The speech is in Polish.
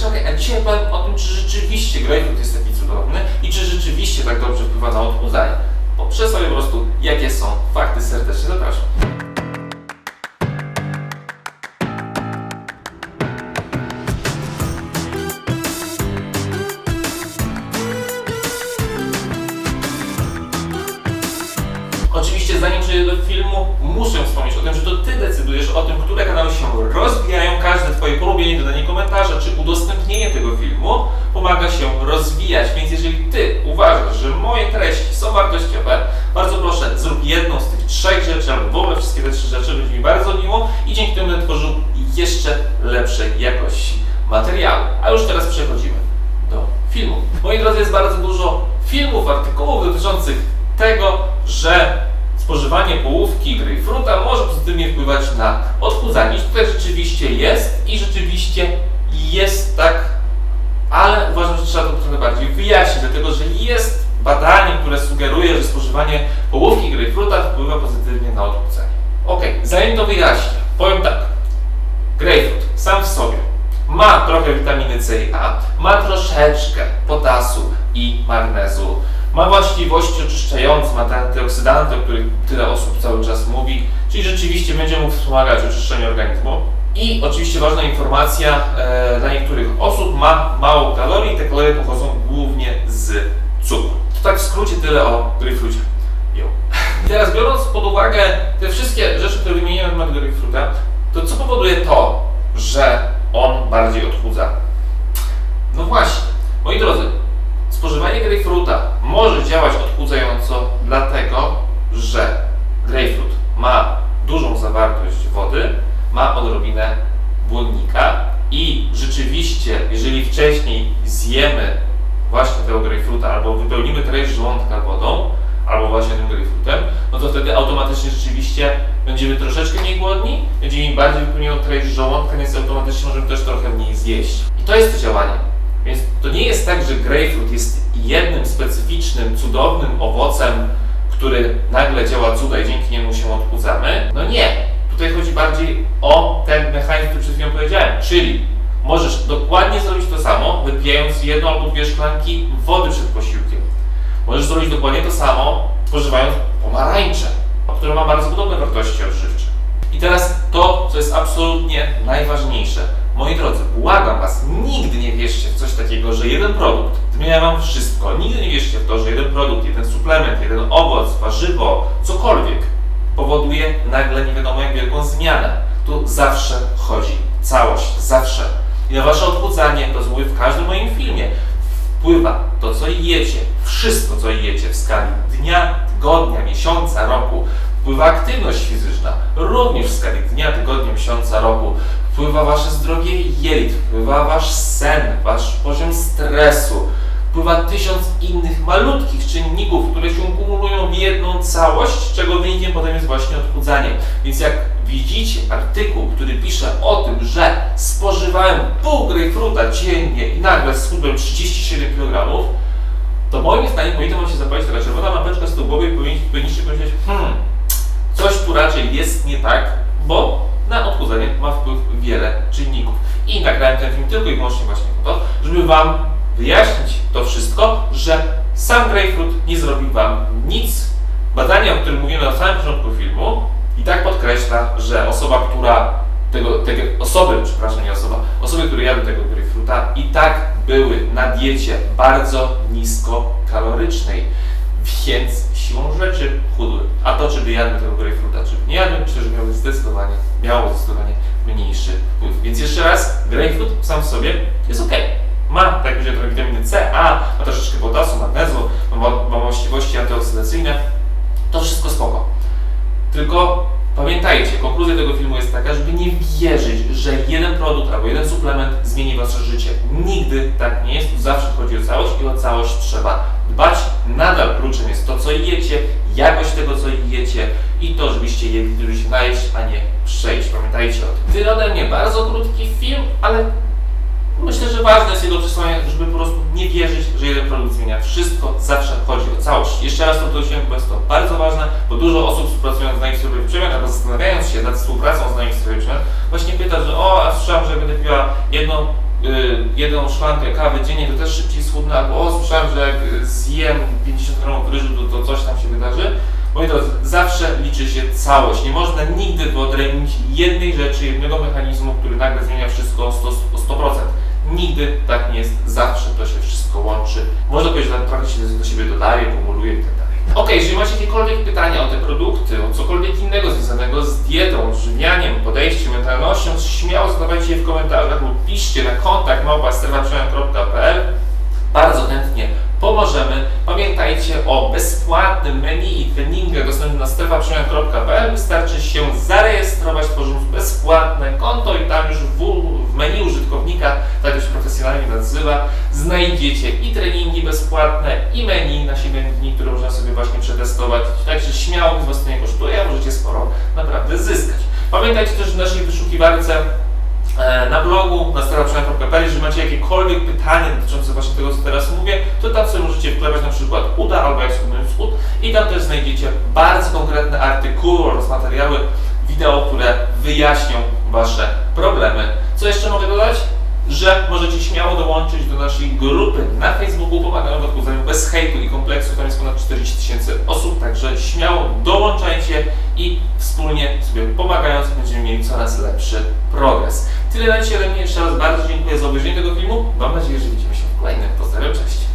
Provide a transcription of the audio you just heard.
Krzakiem. A dzisiaj powiem o tym, czy rzeczywiście grejpfrut jest taki cudowny i czy rzeczywiście tak dobrze wpływa na odchudzanie. Poprzez sobie po prostu, jakie są fakty, serdecznie zapraszam. Oczywiście, zanim przejdę do filmu, muszę wspomnieć o tym, że to Ty decydujesz o tym, które kanały się rozwijają. Każde Twoje polubienie, dodanie komentarza czy udostępnienie tego filmu pomaga się rozwijać. Więc jeżeli Ty uważasz, że moje treści są wartościowe, bardzo proszę, zrób jedną z tych trzech rzeczy, albo w ogóle wszystkie te trzy rzeczy, będzie mi bardzo miło i dzięki temu będę tworzył jeszcze lepszej jakości materiału. A już teraz przechodzimy do filmu. Moi drodzy, jest bardzo dużo filmów, artykułów dotyczących tego, że spożywanie połówki grejpfruta może pozytywnie wpływać na odchudzanie. Tutaj rzeczywiście jest i rzeczywiście jest tak, ale uważam, że trzeba to trochę bardziej wyjaśnić, dlatego że jest badanie, które sugeruje, że spożywanie połówki grejpfruta wpływa pozytywnie na odchudzanie. Ok, zanim to wyjaśnię, powiem tak. Grejpfrut sam w sobie ma trochę witaminy C i A, ma troszeczkę potasu i magnezu, ma właściwości oczyszczające, ma te antyoksydanty, o których tyle osób cały czas mówi, czyli rzeczywiście będzie mógł wspomagać oczyszczenie organizmu. I oczywiście ważna informacja dla niektórych osób, ma mało kalorii, te kalorie pochodzą głównie z cukru. To tak w skrócie tyle o grejpfrucie. Teraz biorąc pod uwagę te wszystkie rzeczy, które wymieniłem na temat grejpfruta, to co powoduje to, że on bardziej odchudza? No właśnie, moi drodzy, spożywanie grejpfruta może działać odchudzająco, dlatego że grejpfrut ma dużą zawartość wody, ma odrobinę błonnika i rzeczywiście, jeżeli wcześniej zjemy właśnie tego grejpfruta albo wypełnimy treść żołądka wodą albo właśnie tym grejpfrutem, no to wtedy automatycznie rzeczywiście będziemy troszeczkę mniej głodni, będziemy bardziej wypełniali treść żołądka, więc automatycznie możemy też trochę mniej zjeść. I to jest to działanie. Więc to nie jest tak, że grejpfrut jest jednym specyficznym, cudownym owocem, który nagle działa cuda i dzięki niemu się odchudzamy. No nie. Tutaj chodzi bardziej o ten mechanizm, który przed chwilą powiedziałem. Czyli możesz dokładnie zrobić to samo, wypijając jedną albo dwie szklanki wody przed posiłkiem. Możesz zrobić dokładnie to samo, spożywając pomarańcze, które ma bardzo podobne wartości odżywcze. I teraz to, co jest absolutnie najważniejsze. Moi drodzy, błagam Was, nigdy nie wierzcie w coś takiego, że jeden produkt zmienia Wam wszystko. Nigdy nie wierzcie w to, że jeden produkt, jeden suplement, jeden owoc, warzywo, cokolwiek powoduje nagle nie wiadomo jak wielką zmianę. Tu zawsze chodzi całość, zawsze. I na Wasze odchudzanie, to mówię w każdym moim filmie, wpływa to, co jecie, wszystko, co jecie w skali dnia, tygodnia, miesiąca, roku. Wpływa aktywność fizyczna, również w skali dnia, tygodnia, miesiąca, roku. Wpływa Wasze zdrowie jelit, wpływa Wasz sen, Wasz poziom stresu. Wpływa 1000 innych malutkich czynników, które się kumulują w jedną całość, czego wynikiem potem jest właśnie odchudzanie. Więc jak widzicie artykuł, który pisze o tym, że spożywałem pół grejpfruta dziennie i nagle schudłem 37 kg, to moim zdaniem powinno Wam się zapalić taka czerwona lampeczka z tyłu głowy i powinniście powiedzieć, coś tu raczej jest nie tak, bo na odchudzanie ma wpływ wiele czynników. I nagrałem ten film tylko i wyłącznie właśnie po to, żeby Wam wyjaśnić to wszystko, że sam grejpfrut nie zrobił Wam nic. Badania, o których mówiłem na samym początku filmu, i tak podkreśla, że osoba, która osoby, które jadły tego grejpfruta, i tak były na diecie bardzo niskokalorycznej, więc siłą rzeczy chudły. A to, czy by jadły tego grejpfruta, czy by nie jadły, myślę, że miało zdecydowanie mniejszy wpływ. Więc jeszcze raz, grejpfrut sam w sobie jest ok. Ma, tak jak powiedziałem, trochę witaminy C, A, ma troszeczkę potasu, magnezu, ma właściwości antyoksydacyjne. To wszystko spoko. Tylko pamiętajcie, konkluzja tego filmu jest taka, żeby nie wierzyć, że jeden produkt albo jeden suplement zmieni Wasze życie. Nigdy tak nie jest. Tu zawsze chodzi o całość i o całość trzeba dbać. Nadal kluczem jest to, co jecie, jakość tego, co jecie i to, żebyście jedli, żeby się najeść, a nie przejść. Pamiętajcie o tym. Tyle ode mnie, bardzo krótki film, ale myślę, że ważne jest jego przesłanie, żeby po prostu nie wierzyć, że jeden produkt zmienia wszystko. Zawsze chodzi o całość. Jeszcze raz to podkreślam, bo jest to bardzo ważne, bo dużo osób współpracując z nami w strefie przemian, albo zastanawiając się nad współpracą z nami w strefie przemian, właśnie pyta, że a słyszałam, że będę piła jedną jedną szklankę kawy dziennie, to też szybciej schudnę, albo o, słyszałem, że jak zjem 50 gramów ryżu, to coś tam się wydarzy. Moi drodzy, zawsze liczy się całość. Nie można nigdy wyodrębnić jednej rzeczy, jednego mechanizmu, który nagle zmienia wszystko o 100%. Nigdy tak nie jest. Zawsze to się wszystko łączy. Można powiedzieć, że trochę się do siebie dodaje, kumuluje itd. Ok, jeżeli macie jakiekolwiek pytania o te produkty, o cokolwiek innego związanego z dietą, żywianiem, podejściem, mentalnością, śmiało zadawajcie je w komentarzach lub piszcie na kontakt@stefan.pl. Bardzo chętnie pomożemy. Pamiętajcie o bezpłatnym menu i treningach dostępnych na stefan.pl. Wystarczy się zarejestrować, tworząc bezpłatne konto i tam już w menu użytkownika, tak już profesjonalnie nazywa, znajdziecie i treningi bezpłatne, i menu na 7 dni, które można sobie właśnie przetestować. Także śmiało, nic was to nie kosztuje, a możecie sporo naprawdę zyskać. Pamiętajcie też w naszej wyszukiwarce na blogu, na stefan.pl, jeżeli macie jakiekolwiek pytanie dotyczące właśnie tego, co teraz mówię, to tam sobie możecie wklepać na przykład uda albo jak schudnąć z ud i tam też znajdziecie bardzo konkretne artykuły oraz materiały, wideo, które wyjaśnią wasze problemy. Co jeszcze mogę dodać? Że możecie śmiało dołączyć do naszej grupy na Facebooku pomagając w odchudzaniu bez hejtu i kompleksu. Tam jest ponad 40 000 osób, także śmiało dołączajcie i wspólnie sobie pomagając będziemy mieli coraz lepszy progres. Tyle na dzisiaj ode mnie. Jeszcze raz bardzo dziękuję za obejrzenie tego filmu. Mam nadzieję, że widzimy się w kolejnym. Pozdrawiam, cześć!